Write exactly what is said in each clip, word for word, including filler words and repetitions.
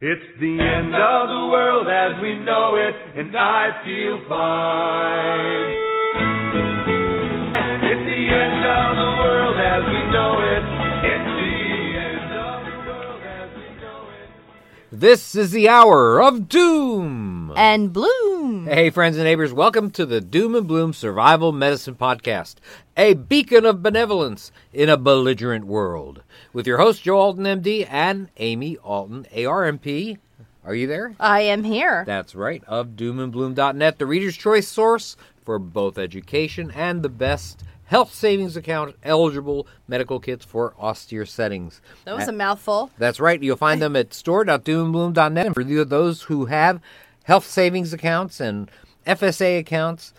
It's the end of the world as we know it, and I feel fine. It's the end of the world as we know it. It's the end of the world as we know it. This is the hour of Doom and Bloom. Hey, friends and neighbors, welcome to the Doom and Bloom Survival Medicine Podcast, a beacon of benevolence in a belligerent world, with your hosts, Joe Alton, M D, and Amy Alton, A R M P. Are you there? I am here. That's right, of doom and bloom dot net, the reader's choice source for both education and the best health savings account eligible medical kits for austere settings. That was at, a mouthful. That's right. You'll find them at store dot doom and bloom dot net. And for those who have health savings accounts and F S A accounts,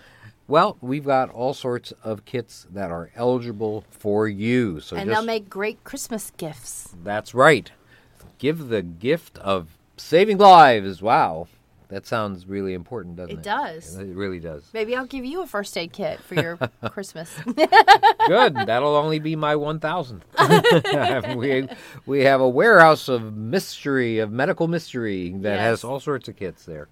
well, we've got all sorts of kits that are eligible for you. So and just, they'll make great Christmas gifts. That's right. Give the gift of saving lives. Wow. That sounds really important, doesn't it? It does. It really does. Maybe I'll give you a first aid kit for your Christmas. Good. That'll only be my one thousandth. we, we have a warehouse of mystery, of medical mystery, that yes. has all sorts of kits there.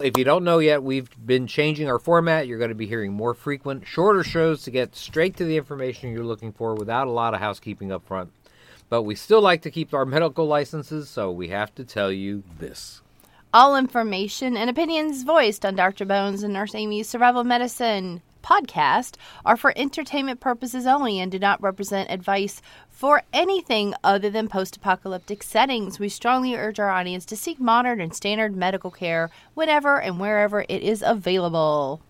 If you don't know yet, we've been changing our format. You're going to be hearing more frequent, shorter shows to get straight to the information you're looking for without a lot of housekeeping up front. But we still like to keep our medical licenses, so we have to tell you this. All information and opinions voiced on Doctor Bones and Nurse Amy's Survival Medicine Podcast are for entertainment purposes only and do not represent advice for anything other than post-apocalyptic settings. We strongly urge our audience to seek modern and standard medical care whenever and wherever it is available.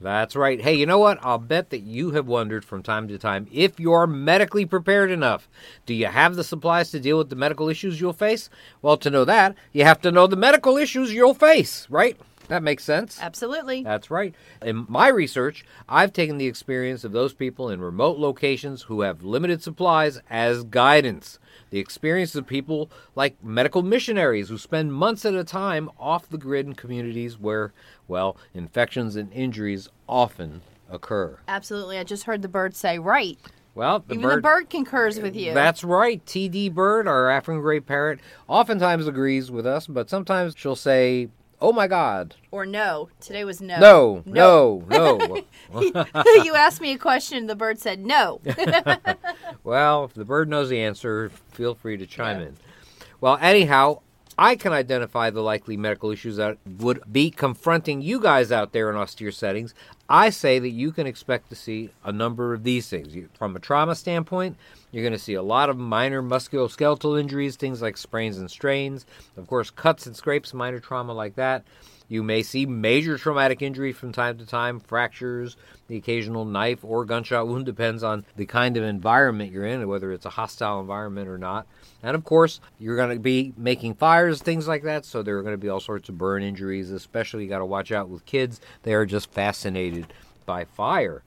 That's right. Hey, you know what? I'll bet that you have wondered from time to time if you're medically prepared enough. Do you have the supplies to deal with the medical issues you'll face? Well, to know that, you have to know the medical issues you'll face, right? That makes sense. Absolutely. That's right. In my research, I've taken the experience of those people in remote locations who have limited supplies as guidance. The experience of people like medical missionaries who spend months at a time off the grid in communities where, well, infections and injuries often occur. Absolutely. I just heard the bird say, right. Well, the Even bird, the bird concurs with you. That's right. T D Bird, our African gray parrot, oftentimes agrees with us, but sometimes she'll say, oh, my God. Or no. Today was no. No, no, no. no. You asked me a question and the bird said no. Well, if the bird knows the answer, feel free to chime yeah. in. Well, anyhow, I can identify the likely medical issues that would be confronting you guys out there in austere settings. I say that you can expect to see a number of these things. You, from a trauma standpoint, you're going to see a lot of minor musculoskeletal injuries, things like sprains and strains. Of course, cuts and scrapes, minor trauma like that. You may see major traumatic injury from time to time, fractures, the occasional knife or gunshot wound, depends on the kind of environment you're in, whether it's a hostile environment or not. And, of course, you're going to be making fires, things like that, so there are going to be all sorts of burn injuries, especially you got to watch out with kids. They are just fascinated by fire.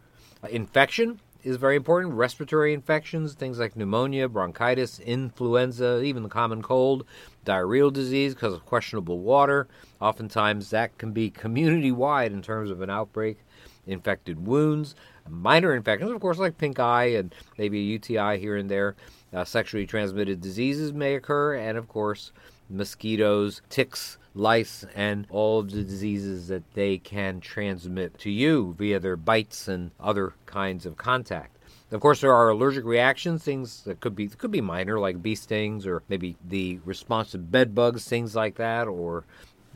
Infection is very important. Respiratory infections, things like pneumonia, bronchitis, influenza, even the common cold, diarrheal disease because of questionable water. Oftentimes that can be community-wide in terms of an outbreak. Infected wounds, minor infections, of course, like pink eye and maybe a U T I here and there. Uh, sexually transmitted diseases may occur, and, of course, mosquitoes, ticks, lice, and all of the diseases that they can transmit to you via their bites and other kinds of contact. Of course, there are allergic reactions, things that could be could be minor, like bee stings or maybe the response to bed bugs, things like that, or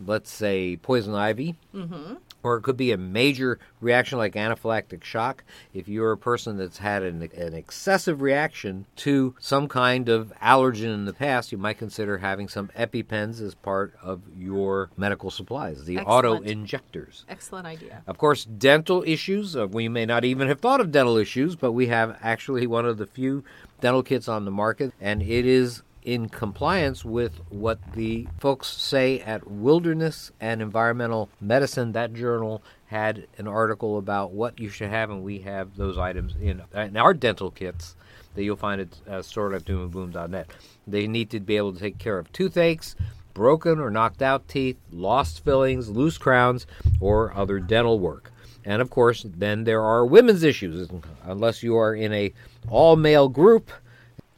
let's say poison ivy. Mm-hmm. Or it could be a major reaction like anaphylactic shock. If you're a person that's had an, an excessive reaction to some kind of allergen in the past, you might consider having some EpiPens as part of your medical supplies, the auto-injectors. Excellent idea. Of course, dental issues. Uh, we may not even have thought of dental issues, but we have actually one of the few dental kits on the market, and it is in compliance with what the folks say at Wilderness and Environmental Medicine. That journal had an article about what you should have, and we have those items in, in our dental kits that you'll find at uh, store dot doom and bloom dot net. They need to be able to take care of toothaches, broken or knocked out teeth, lost fillings, loose crowns, or other dental work. And, of course, then there are women's issues. Unless you are in a all-male group,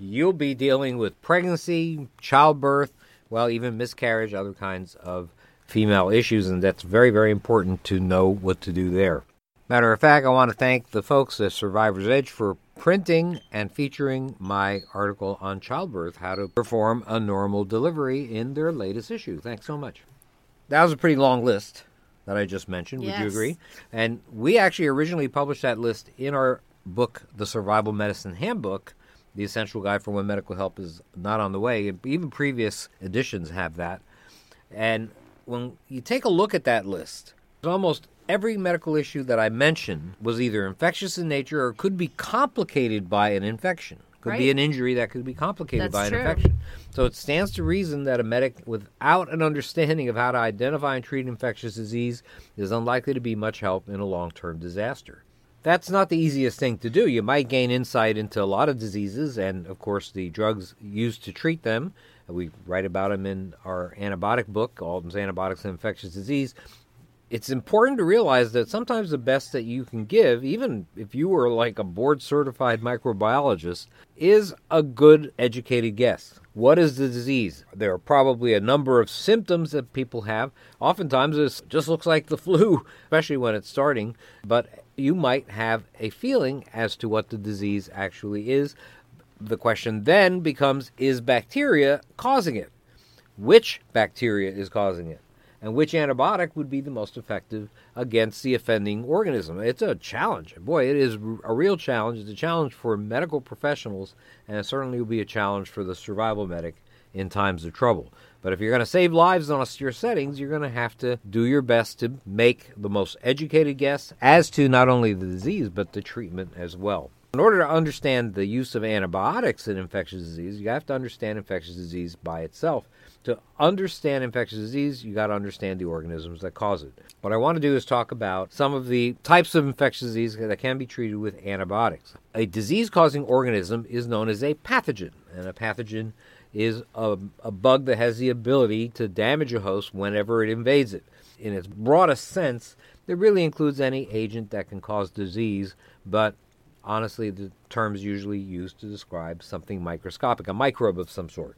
you'll be dealing with pregnancy, childbirth, well, even miscarriage, other kinds of female issues, and that's very, very important to know what to do there. Matter of fact, I want to thank the folks at Survivor's Edge for printing and featuring my article on childbirth, how to perform a normal delivery, in their latest issue. Thanks so much. That was a pretty long list that I just mentioned. Yes. Would you agree? And we actually originally published that list in our book, The Survival Medicine Handbook, The Essential Guide for When Medical Help Is Not on the Way. Even previous editions have that. And when you take a look at that list, almost every medical issue that I mentioned was either infectious in nature or could be complicated by an infection. Could right. be an injury that could be complicated That's by an true. Infection. So it stands to reason that a medic without an understanding of how to identify and treat infectious disease is unlikely to be much help in a long-term disaster. That's not the easiest thing to do. You might gain insight into a lot of diseases and, of course, the drugs used to treat them. We write about them in our antibiotic book, Alton's Antibiotics and Infectious Disease. It's important to realize that sometimes the best that you can give, even if you were like a board-certified microbiologist, is a good educated guess. What is the disease? There are probably a number of symptoms that people have. Oftentimes it just looks like the flu, especially when it's starting, but you might have a feeling as to what the disease actually is. The question then becomes, is bacteria causing it? Which bacteria is causing it? And which antibiotic would be the most effective against the offending organism? It's a challenge. Boy, it is a real challenge. It's a challenge for medical professionals, and it certainly will be a challenge for the survival medic in times of trouble. But if you're going to save lives on austere settings, you're going to have to do your best to make the most educated guess as to not only the disease, but the treatment as well. In order to understand the use of antibiotics in infectious disease, you have to understand infectious disease by itself. To understand infectious disease, you got to understand the organisms that cause it. What I want to do is talk about some of the types of infectious disease that can be treated with antibiotics. A disease-causing organism is known as a pathogen, and a pathogen is a, a bug that has the ability to damage a host whenever it invades it. In its broadest sense, it really includes any agent that can cause disease, but honestly, the term is usually used to describe something microscopic, a microbe of some sort.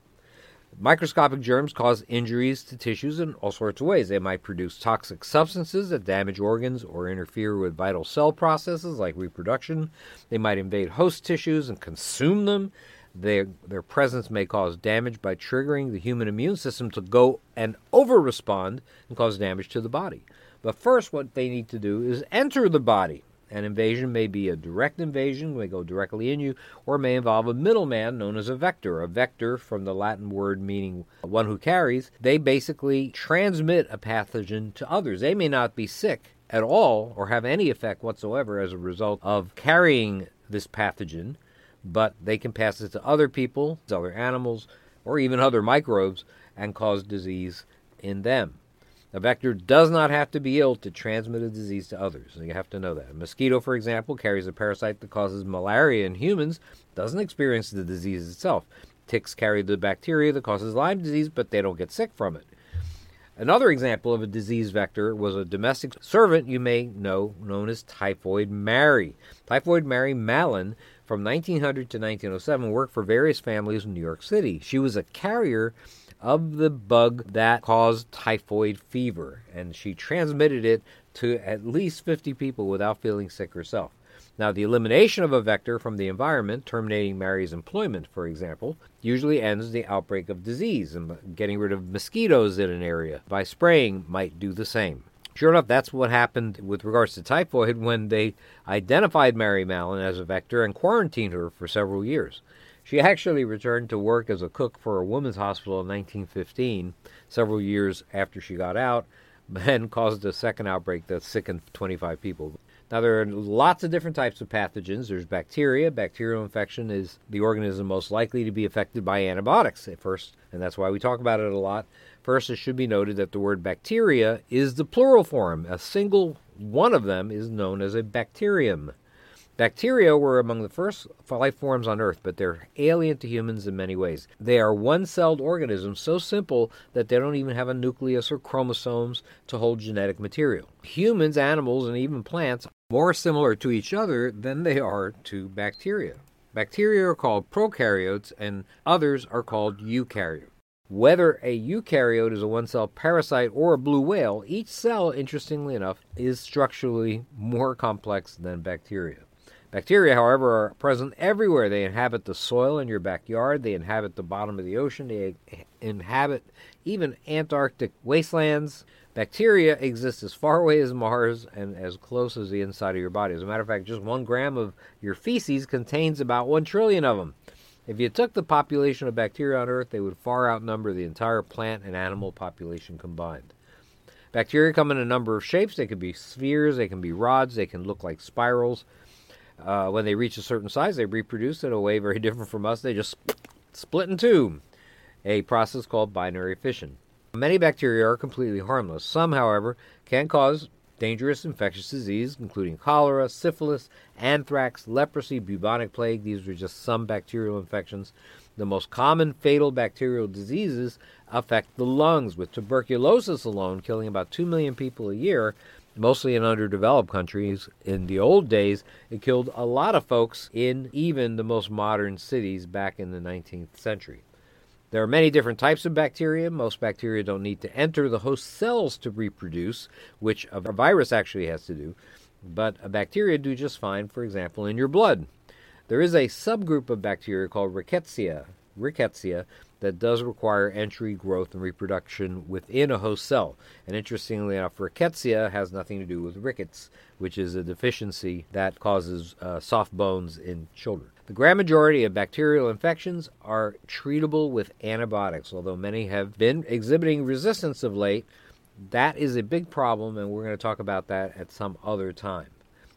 Microscopic germs cause injuries to tissues in all sorts of ways. They might produce toxic substances that damage organs or interfere with vital cell processes like reproduction. They might invade host tissues and consume them. Their, their presence may cause damage by triggering the human immune system to go and over-respond and cause damage to the body. But first, what they need to do is enter the body. An invasion may be a direct invasion, may go directly in you, or may involve a middleman known as a vector. A vector, from the Latin word meaning one who carries, they basically transmit a pathogen to others. They may not be sick at all or have any effect whatsoever as a result of carrying this pathogen, but they can pass it to other people, other animals, or even other microbes and cause disease in them. A vector does not have to be ill to transmit a disease to others. You have to know that. A mosquito, for example, carries a parasite that causes malaria in humans, doesn't experience the disease itself. Ticks carry the bacteria that causes Lyme disease, but they don't get sick from it. Another example of a disease vector was a domestic servant you may know known as Typhoid Mary. Typhoid Mary Mallon, from nineteen hundred to nineteen oh seven, worked for various families in New York City. She was a carrier of the bug that caused typhoid fever, and she transmitted it to at least fifty people without feeling sick herself. Now, the elimination of a vector from the environment, terminating Mary's employment, for example, usually ends the outbreak of disease, and getting rid of mosquitoes in an area by spraying might do the same. Sure enough, that's what happened with regards to typhoid when they identified Mary Mallon as a vector and quarantined her for several years. She actually returned to work as a cook for a women's hospital in nineteen fifteen, several years after she got out, and caused a second outbreak that sickened twenty-five people. Now, there are lots of different types of pathogens. There's bacteria. Bacterial infection is the organism most likely to be affected by antibiotics at first, and that's why we talk about it a lot. First, it should be noted that the word bacteria is the plural form. A single one of them is known as a bacterium. Bacteria were among the first life forms on Earth, but they're alien to humans in many ways. They are one-celled organisms so simple that they don't even have a nucleus or chromosomes to hold genetic material. Humans, animals, and even plants are more similar to each other than they are to bacteria. Bacteria are called prokaryotes, and others are called eukaryotes. Whether a eukaryote is a one-cell parasite or a blue whale, each cell, interestingly enough, is structurally more complex than bacteria. Bacteria, however, are present everywhere. They inhabit the soil in your backyard. They inhabit the bottom of the ocean. They inhabit even Antarctic wastelands. Bacteria exist as far away as Mars and as close as the inside of your body. As a matter of fact, just one gram of your feces contains about one trillion of them. If you took the population of bacteria on Earth, they would far outnumber the entire plant and animal population combined. Bacteria come in a number of shapes. They can be spheres, they can be rods, they can look like spirals. Uh, when they reach a certain size, they reproduce in a way very different from us. They just split in two, a process called binary fission. Many bacteria are completely harmless. Some, however, can cause dangerous infectious disease, including cholera, syphilis, anthrax, leprosy, bubonic plague. These are just some bacterial infections. The most common fatal bacterial diseases affect the lungs, with tuberculosis alone killing about two million people a year, mostly in underdeveloped countries. In the old days, it killed a lot of folks in even the most modern cities back in the nineteenth century. There are many different types of bacteria. Most bacteria don't need to enter the host cells to reproduce, which a virus actually has to do, but a bacteria do just fine, for example, in your blood. There is a subgroup of bacteria called Rickettsia, Rickettsia that does require entry, growth, and reproduction within a host cell. And interestingly enough, Rickettsia has nothing to do with rickets, which is a deficiency that causes uh, soft bones in children. The grand majority of bacterial infections are treatable with antibiotics, although many have been exhibiting resistance of late. That is a big problem, and we're going to talk about that at some other time.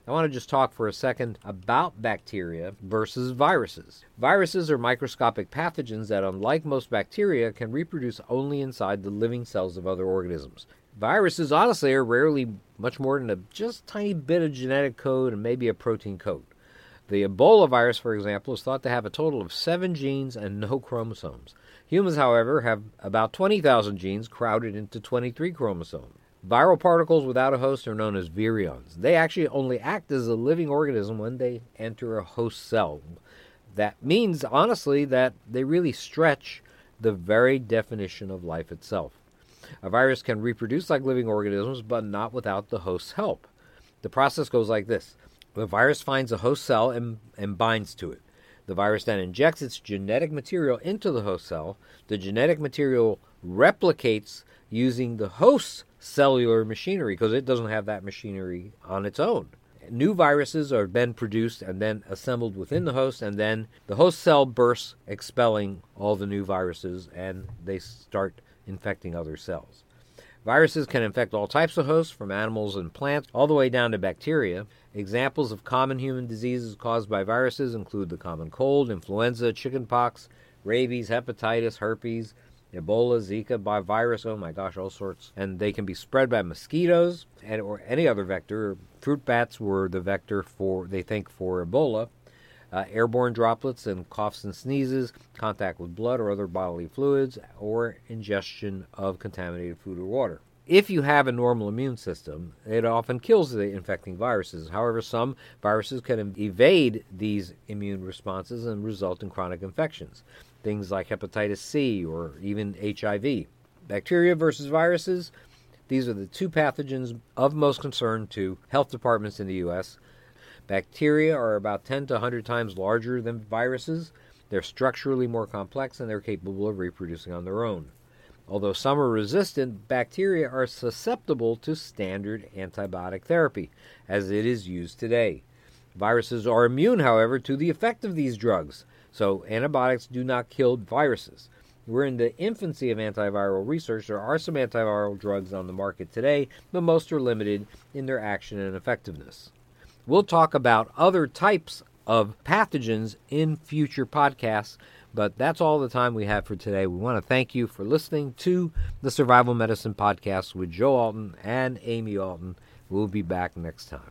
I want to just talk for a second about bacteria versus viruses. Viruses are microscopic pathogens that, unlike most bacteria, can reproduce only inside the living cells of other organisms. Viruses, honestly, are rarely much more than a just tiny bit of genetic code and maybe a protein code. The Ebola virus, for example, is thought to have a total of seven genes and no chromosomes. Humans, however, have about twenty thousand genes crowded into twenty-three chromosomes. Viral particles without a host are known as virions. They actually only act as a living organism when they enter a host cell. That means, honestly, that they really stretch the very definition of life itself. A virus can reproduce like living organisms, but not without the host's help. The process goes like this. The virus finds a host cell and, and binds to it. The virus then injects its genetic material into the host cell. The genetic material replicates using the host's cellular machinery, because it doesn't have that machinery on its own. New viruses are then produced and then assembled within the host, and then the host cell bursts, expelling all the new viruses, and they start infecting other cells. Viruses can infect all types of hosts, from animals and plants all the way down to bacteria. Examples of common human diseases caused by viruses include the common cold, influenza, chickenpox, rabies, hepatitis, herpes, Ebola, Zika, bivirus, oh my gosh, all sorts. And they can be spread by mosquitoes and or any other vector. Fruit bats were the vector for, they think, for Ebola. Uh, airborne droplets and coughs and sneezes, contact with blood or other bodily fluids, or ingestion of contaminated food or water. If you have a normal immune system, it often kills the infecting viruses. However, some viruses can evade these immune responses and result in chronic infections, things like hepatitis C or even H I V. Bacteria versus viruses, these are the two pathogens of most concern to health departments in the U S. Bacteria are about ten to one hundred times larger than viruses. They're structurally more complex, and they're capable of reproducing on their own. Although some are resistant, bacteria are susceptible to standard antibiotic therapy, as it is used today. Viruses are immune, however, to the effect of these drugs, so antibiotics do not kill viruses. We're in the infancy of antiviral research. There are some antiviral drugs on the market today, but most are limited in their action and effectiveness. We'll talk about other types of pathogens in future podcasts, but that's all the time we have for today. We want to thank you for listening to the Survival Medicine Podcast with Joe Alton and Amy Alton. We'll be back next time.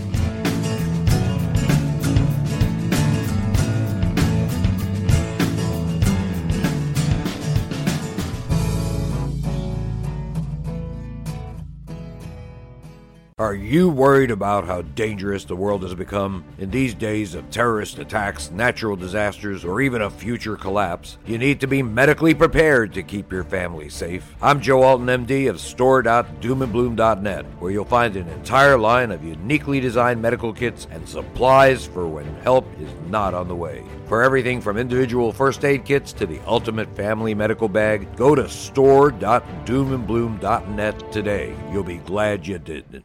Are you worried about how dangerous the world has become? In these days of terrorist attacks, natural disasters, or even a future collapse, you need to be medically prepared to keep your family safe. I'm Joe Alton, M D of store dot doom and bloom dot net, where you'll find an entire line of uniquely designed medical kits and supplies for when help is not on the way. For everything from individual first aid kits to the ultimate family medical bag, go to store dot doom and bloom dot net today. You'll be glad you did.